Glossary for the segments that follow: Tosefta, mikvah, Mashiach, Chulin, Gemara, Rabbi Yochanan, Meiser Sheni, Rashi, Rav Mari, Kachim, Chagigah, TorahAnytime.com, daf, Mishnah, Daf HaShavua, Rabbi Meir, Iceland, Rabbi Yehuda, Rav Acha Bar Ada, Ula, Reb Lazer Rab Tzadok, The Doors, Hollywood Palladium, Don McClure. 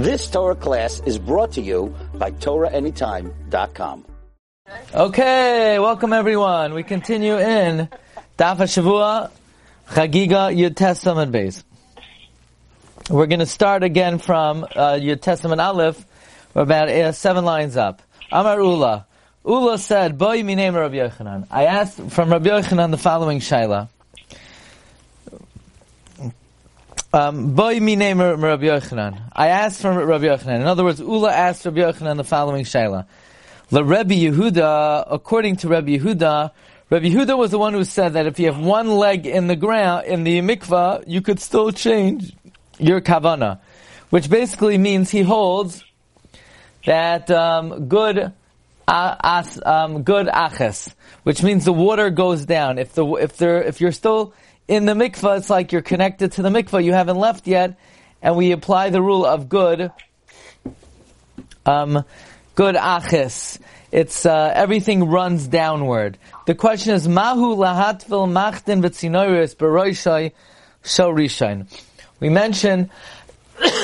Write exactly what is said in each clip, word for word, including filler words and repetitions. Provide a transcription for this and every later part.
This Torah class is brought to you by Torah Anytime dot com. Okay, welcome everyone. We continue in Daf HaShavua, Chagigah, Yud Tes Samad Beis. We're going to start again from uh, Yud Tes Samad Aleph. We're about uh, seven lines up. Amar Ula. Ula said, Boi minei Rabbi Yochanan. I asked from Rabbi Yochanan the following shayla. Um, Boi minei Rabbi Yochanan. I asked from Rabbi Yochanan. In other words, Ula asked Rabbi Yochanan the following shayla. The Rabbi Yehuda, according to Rabbi Yehuda, Rabbi Yehuda was the one who said that if you have one leg in the ground, in the mikvah, you could still change your kavanah. Which basically means he holds that um, good uh, as, um, good aches, which means the water goes down. If the if there if you're still in the mikvah, it's like you're connected to the mikvah. You haven't left yet, and we apply the rule of good, um, good aches. It's uh, everything runs downward. The question is, mahu lahatvil machtin v'tzinoyres beroishay shorishain. We mentioned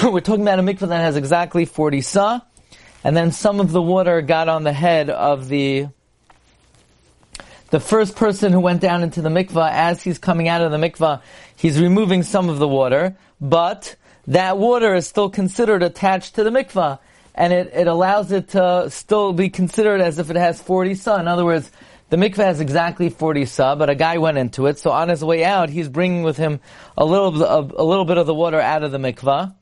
we're talking about a mikvah that has exactly forty sa, and then some of the water got on the head of the the first person who went down into the mikvah. As he's coming out of the mikvah, he's removing some of the water, but that water is still considered attached to the mikvah, and it, it allows it to still be considered as if it has forty sa. In other words, the mikveh has exactly forty sa, but a guy went into it, so on his way out, he's bringing with him a little a, a little bit of the water out of the mikveh.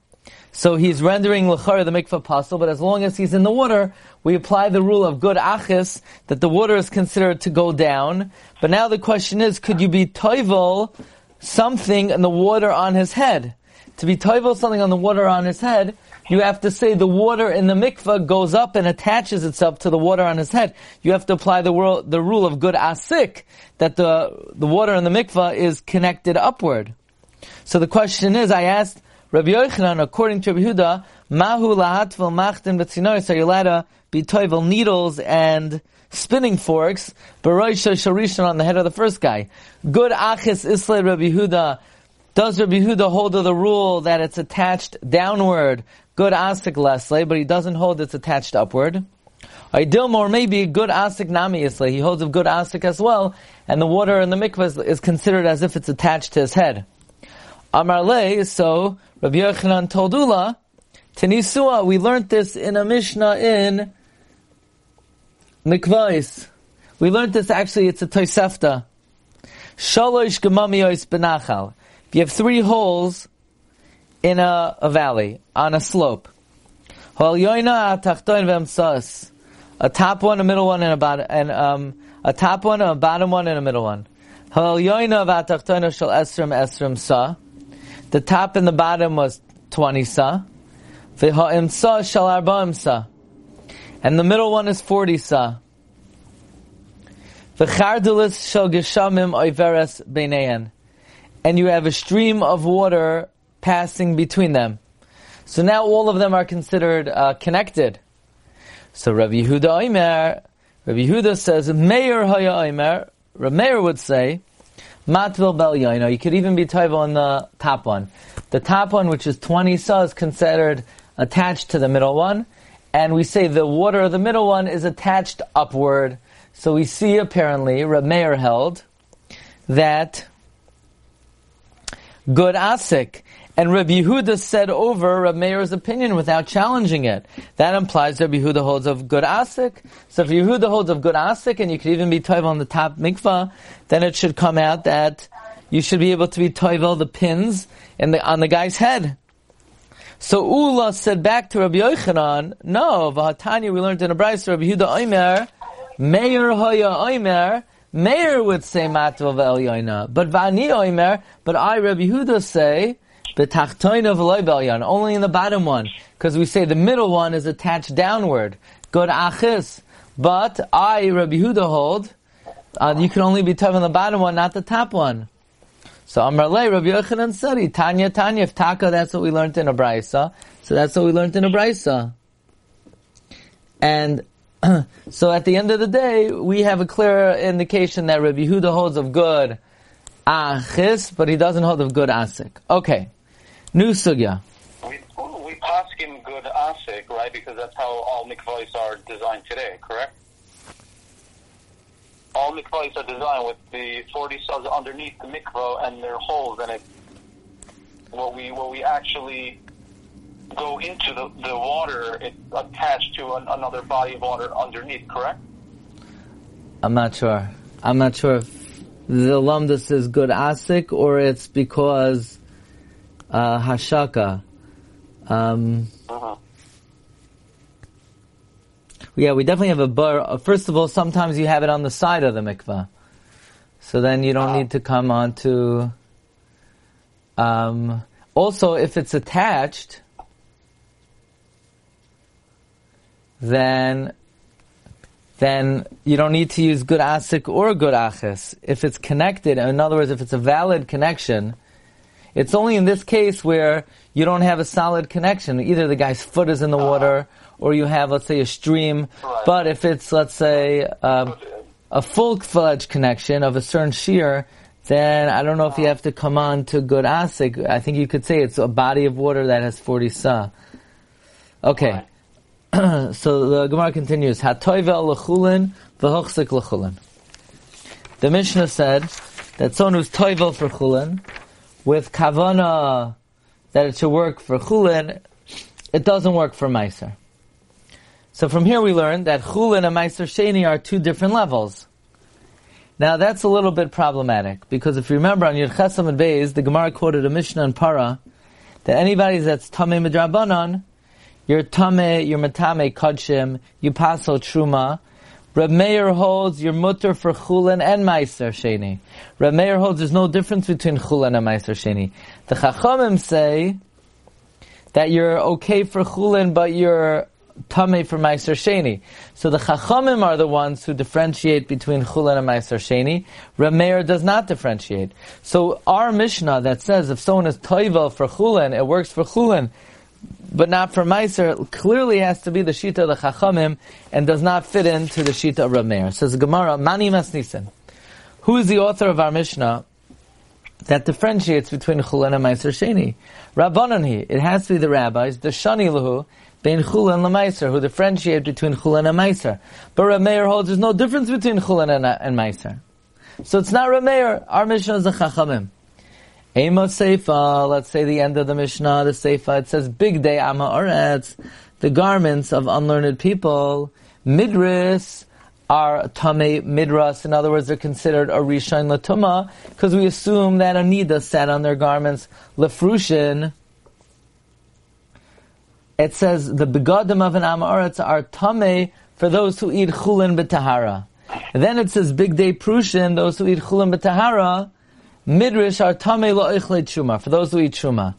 So he's rendering l'chara the mikveh possible, but as long as he's in the water, we apply the rule of good achis, that the water is considered to go down. But now the question is, could you be toivel something in the water on his head? To be toivel something on the water on his head, you have to say the water in the mikvah goes up and attaches itself to the water on his head. You have to apply the, world, the rule of good asik, that the the water in the mikvah is connected upward. So the question is, I asked Rabbi Yochanan, according to Rabbi Yehuda, mahu lahatvil machtin v'tzinoris, are you allowed to be toivel needles and spinning forks, b'roisha sharishan, on the head of the first guy? Good achis islay Rabbi Yehuda. Does Rabbi Yehuda hold of the rule that it's attached downward? Good asik leslay, but he doesn't hold it's attached upward. Or maybe good asik nami islay. He holds of good asik as well, and the water in the mikvah is, is considered as if it's attached to his head. Amar le, so Rabbi Yochanan told Ula, Tenisua, we learned this in a Mishnah in Mikvahis. We learned this actually, it's a Tosefta. Shalosh gemamiyos benachal. If you have three holes in a, a valley, on a slope. A top one, a middle one, and a bottom, and um, a top one, a bottom one, and a middle one. The top and the bottom was twenty sa. And the middle one is forty sa. And you have a stream of water passing between them. So now all of them are considered uh, connected. So Rabbi Yehuda Omer, Rabbi Yehuda says, Meir Haya Omer, Rabbi Meir would say, Matvil Bel Yoino. You could even be toivel on the top one. The top one, which is twenty sa, is considered attached to the middle one. And we say the water of the middle one is attached upward. So we see apparently, Rabbi Meir held, that good asik. And Rabbi Yehuda said over Rabbi Meir's opinion without challenging it. That implies Rabbi Yehuda holds of good asik. So if Yehuda holds of good asik, and you could even be toivel on the top mikvah, then it should come out that you should be able to be toivel the pins in the, on the guy's head. So Ula said back to Rabbi Yochanan, no, v'hatanya, we learned in a brayso, Rabbi Yehuda Omer, Meir Hoya Omer, Meir would say matov el yoina, but v'ani Omer, but I, Rabbi Yehuda, say, only in the bottom one, because we say the middle one is attached downward. Good achis. But I, Rabbi Yehuda, hold uh, you can only be toivel on the bottom one, not the top one. So Amar le, Rabbi Yochanan said, Tanya Tanya, if taka, that's what we learned in a brayso. So that's what we learned in a brayso. And so at the end of the day, we have a clear indication that Rabbi Yehuda holds of good achis, but he doesn't hold of good asik. Okay. New sugya. We, we pass in good asik, right? Because that's how all mikvahs are designed today, correct? All mikvahs are designed with the forty cells underneath the mikvah and their holes in it. What we what we actually go into the, the water, it's attached to an, another body of water underneath, correct? I'm not sure. I'm not sure if the lumdus is good asik or it's because uh, hashaka. Um, uh-huh. Yeah, we definitely have a bar. First of all, sometimes you have it on the side of the mikvah. So then you don't uh-huh. need to come on to... Um, also, if it's attached, then then you don't need to use good asik or good aches. If it's connected, in other words, if it's a valid connection, it's only in this case where you don't have a solid connection. Either the guy's foot is in the uh, water, or you have, let's say, a stream. Right. But if it's, let's say, um, a full-fledged connection of a certain shear, then I don't know if you have to come on to good asik. I think you could say it's a body of water that has forty sa. Okay. Right. So the Gemara continues. Hatoivel lechulin v'hochsik lechulin. The Mishnah said that someone who's toivel for chulin with kavana that it should work for chulin, it doesn't work for meiser. So from here we learn that chulin and meiser sheni are two different levels. Now that's a little bit problematic, because if you remember on Yud Chesam and Beis, the Gemara quoted a Mishnah in Para, that anybody that's Tameh Midrabanan, you're Tameh, you're Matame Kodshim, you Paso Truma. Reb Meir holds your mutter for Chulin and Meiser Sheni. Reb Meir holds there's no difference between Chulin and Meiser Sheni. The Chachamim say that you're okay for Chulin, but you're Tameh for Meiser Sheni. So the Chachamim are the ones who differentiate between Chulin and Meiser Sheni. Reb Meir does not differentiate. So our Mishnah that says if someone is Toivel for Chulin, it works for Chulin, but not for Meiser, clearly has to be the Shita of the Chachamim and does not fit into the Shita of Reb Meir. It says Gemara, Mani Masnisen. Who is the author of our Mishnah that differentiates between Chulin and Meiser Sheni? Rabbanon hi. It has to be the rabbis, the Shani Lahu, Ben Chulin LaMeiser, who differentiate between Chulin and Meiser. But Reb Meir holds there's no difference between Chulin and, and Meiser. So it's not Reb Meir. Our Mishnah is the Chachamim. Eimo Seifa, let's say the end of the Mishnah, the Seifa, it says, Big Day Ama Oretz, the garments of unlearned people, Midris, are Tamei Midras, in other words, they're considered a Rishon Latuma, because we assume that Anida sat on their garments, Lefrushin. It says the begadim of an amaretz are tameh for those who eat chulin b'tahara. And then it says big day prushin, those who eat chulin b'tahara, midrish are tameh lo'ichle chuma, for those who eat chuma.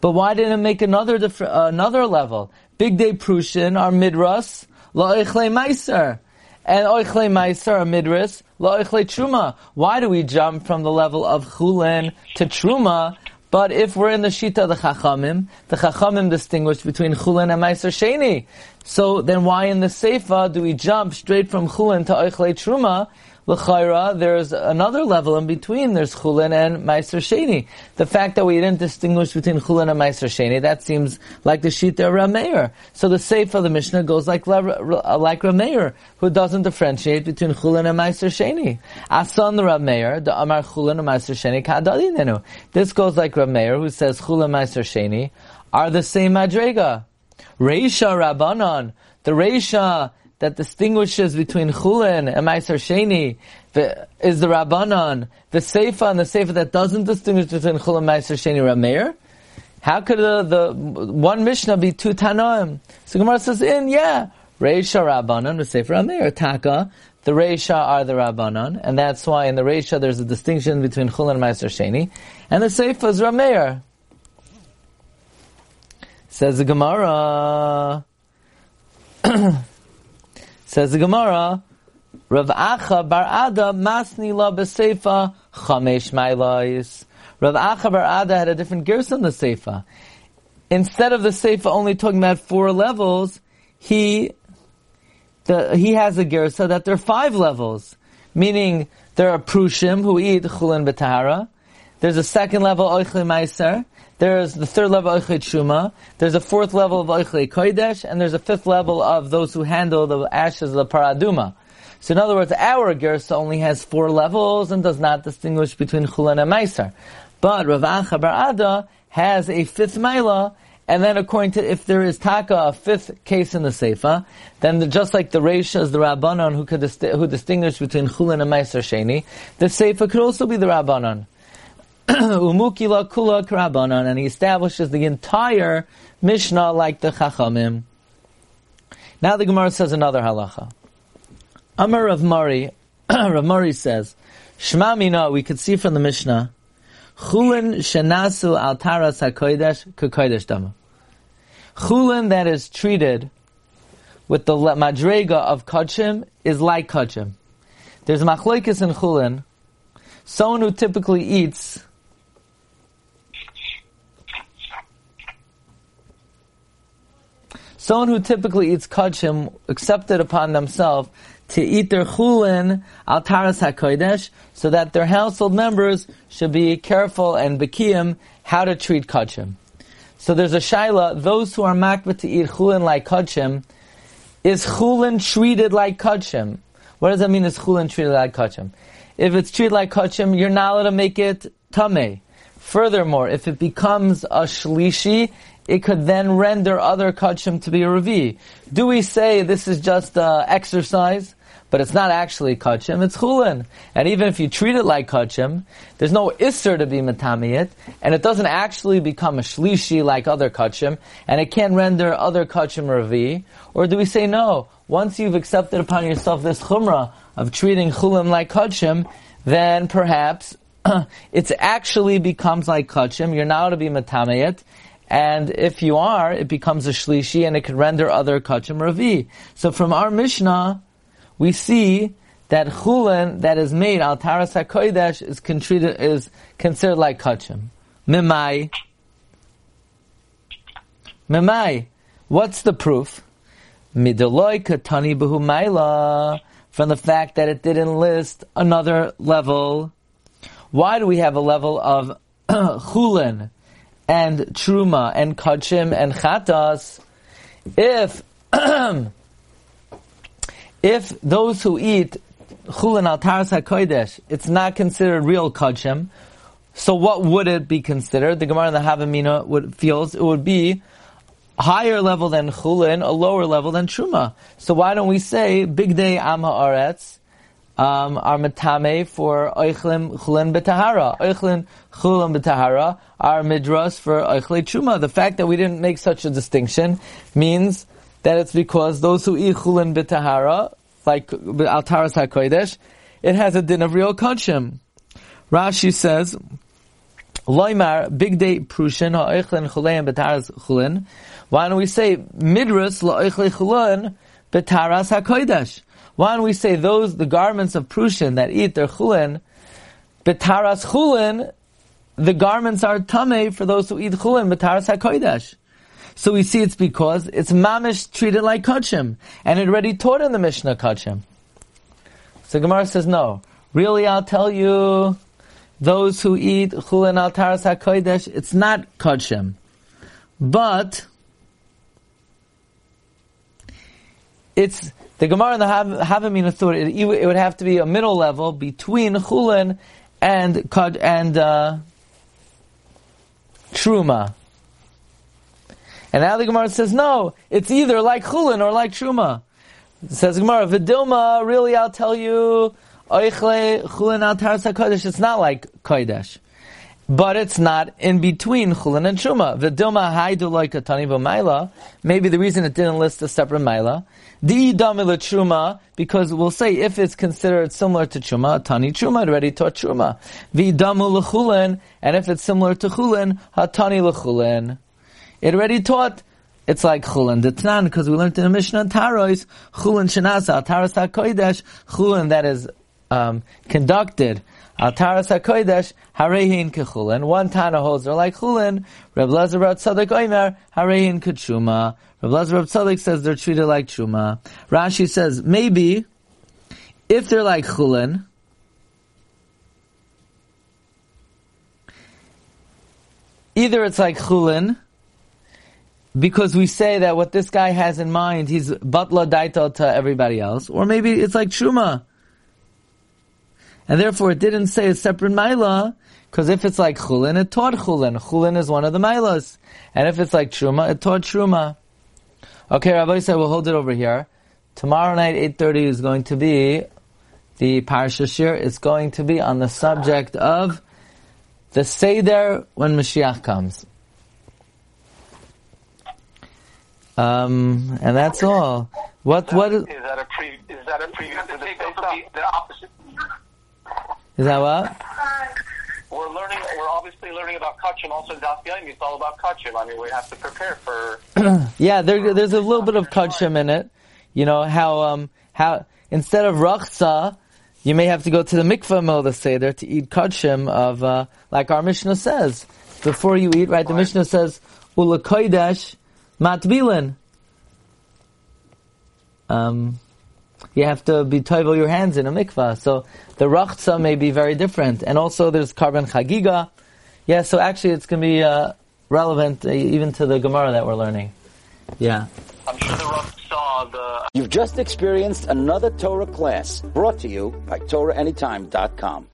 But why didn't it make another dif- uh, another level? Big day prushin are midras lo'ichle meiser, and oichle meiser are midris lo'ichle chuma. Why do we jump from the level of chulin to chuma? But if we're in the Shita of the Chachamim, the Chachamim distinguish between Chulin and Meiser Sheni. So then why in the Seifa do we jump straight from Chulin to Eichle Truma? L'chayra, there's another level in between. There's Chulin and Meiser Sheni. The fact that we didn't distinguish between Chulin and Meiser Sheni, that seems like the Shita of Reb Meir. So the Seifa of the Mishnah goes like like Reb Meir, who doesn't differentiate between Chulin and Meiser Sheni. Asan the Reb Meir, the Amar Chulin and Meiser Sheni Ka'adadinenu. This goes like Reb Meir, who says Chulin and Meiser Sheni are the same Madrega. Reisha Rabbanon, the Reisha that distinguishes between Chulin and Meiser Sheni the, is the Rabbanon, the Seifa, and the Seifa that doesn't distinguish between Chulin and Meiser Sheni Reb Meir. How could the, the one Mishnah be two Tanoim? So Gemara says, in, yeah, Reisha Rabbanon, the Seifa Reb Meir, Taka, the Reisha are the Rabbanon, and that's why in the Reisha there's a distinction between Chulin and Meiser Sheni, and the Seifa is Reb Meir. Says the Gemara, Says the Gemara, Rav Acha Bar Ada Masni La B'Seifa Chamesh Mailois. Rav Acha Bar Ada had a different gears than the Seifa. Instead of the Seifa only talking about four levels, he the, he has a gears so that there are five levels. Meaning there are Prushim who eat Chulin B'Tahara. There's a second level Oichle Meiser. There's the third level Oichle Tshuma. There's a fourth level of Oichle Kodesh. And there's a fifth level of those who handle the ashes of the Paraduma. So in other words, our Gersa only has four levels and does not distinguish between Chulan and Meiser. But Rav Acha Bar Ada has a fifth Maila. And then according to, if there is Taka, a fifth case in the Seifa, then the, just like the Reisha is the Rabbanon who could disti- who distinguish between Chulin and Meiser Sheni, the Seifa could also be the Rabbanon. Umukila Kula Rabbanon, and he establishes the entire Mishnah like the Chachamim. Now the Gemara says another halacha. Amar Rav Mari, Rav Mari says, Shema Mina, we could see from the Mishnah, Chulin Shenasu Al Taras HaKodesh K'Kodesh Dama. Chulin that is treated with the madrega of kachim is like kachim. There's machlokes in chulin. Someone who typically eats someone who typically eats kachim accepted upon themselves to eat their chulin al taras hakodesh, so that their household members should be careful and bekiyim how to treat kachim. So there's a shaila, those who are makbet to eat chulin like kachim, is chulin treated like kachim? What does that mean, is chulin treated like kachim? If it's treated like kachim, you're not allowed to make it tameh. Furthermore, if it becomes a shlishi, it could then render other kachim to be a revi. Do we say this is just uh, exercise? But it's not actually kachim, it's chulin. And even if you treat it like kachim, there's no isser to be metamiyit, and it doesn't actually become a shlishi like other kachim, and it can't render other kachim revi. Or do we say no, once you've accepted upon yourself this chumrah of treating chulin like kachim, then perhaps it actually becomes like kachim, you're not to be metamiyit, and if you are, it becomes a shlishi and it can render other kachim revi. So from our Mishnah, we see that chulin that is made al taras hakodesh is considered is considered like kachim. Mimai, mimai. What's the proof? Midaloi katani b'hu maila, from the fact that it didn't list another level. Why do we have a level of chulin and truma and kachim and chatas if? If those who eat chulin al taras hakodesh, it's not considered real kachim, so what would it be considered? The Gemara in the Havamina would, feels it would be higher level than chulin, a lower level than truma. So why don't we say, big day am ha'aretz, um, are metame for oichlim chulin betahara. Oichlim chulin betahara are midras for oichle truma. The fact that we didn't make such a distinction means that it's because those who eat chulin b'tahara, like al taras hakodesh, it has a din of real kachim. Rashi says, loymar big day prushin ha'oichlin chulein b'taras chulin. Why don't we say midras la'oichle chulin b'taras hakodesh? Why don't we say those the garments of prushin that eat their chulin b'taras chulin? The garments are tamei for those who eat chulin b'taras hakodesh. So we see it's because it's mamish treated like kachim, and it already taught in the Mishnah kachim. So Gemara says, no, really I'll tell you, those who eat chulin al taras hakodesh, it's not kachim. But, it's, the Gemara in the Havamina thought, it, it would have to be a middle level between chulin and, and uh, truma. And now the Gemara says, no, it's either like chulin or like truma. It says Gemara, Vidilma, really I'll tell you, oichle chulin al taras hakodesh, it's not like kodesh. But it's not in between chulin and truma. Vidilma haidu loy katani v'mayla, maybe the reason it didn't list a separate mayla. Di damila truma, because we'll say if it's considered similar to truma, tani truma, already taught truma. Vi damu l'chulin, and if it's similar to chulin, hatani l'chulin. It already taught, it's like chulin d'tnan, because we learned in the Mishnah Tarois, chulin shenasa, taras hakodesh, chulin that is um, conducted, taras hakodesh, harehin kechulin. One Tana holds are like chulin. Reb Lazer Rab Tzadok oimer, harehin kechuma. Reb Lazer Rab Tzadok says they're treated like chuma. Rashi says maybe if they're like chulin, Either it's like chulin, because we say that what this guy has in mind, he's batla daita to everybody else, or maybe it's like truma. And therefore it didn't say a separate maila, because if it's like chulin, it taught chulin. Chulin is one of the mailas. And if it's like truma, it taught truma. Okay, Rabbi said we'll hold it over here. Tomorrow night, eight thirty is going to be the Parsha Shir. It's going to be on the subject of the Seder when Mashiach comes. Um, and that's all. What? Is that, what is, is that a pre? Is that a preview to the, the opposite? Is that what? We're learning. We're obviously learning about kachim. Also, Daf Yomi, it's all about kachim. I mean, we have to prepare for. yeah, there, there's a little bit of kachim in it. You know how um how instead of rachsa, you may have to go to the mikveh middle of the seder to eat kachim of uh, like our Mishnah says before you eat. Right, the right. Mishnah says ula kodesh matbilin. Um. You have to be toivel your hands in a mikvah. So the rachza may be very different. And also there's Karban Chagigah. Yeah, so actually it's going to be uh, relevant uh, even to the Gemara that we're learning. Yeah. I'm sure the rachza, the... You've just experienced another Torah class brought to you by Torah Anytime dot com.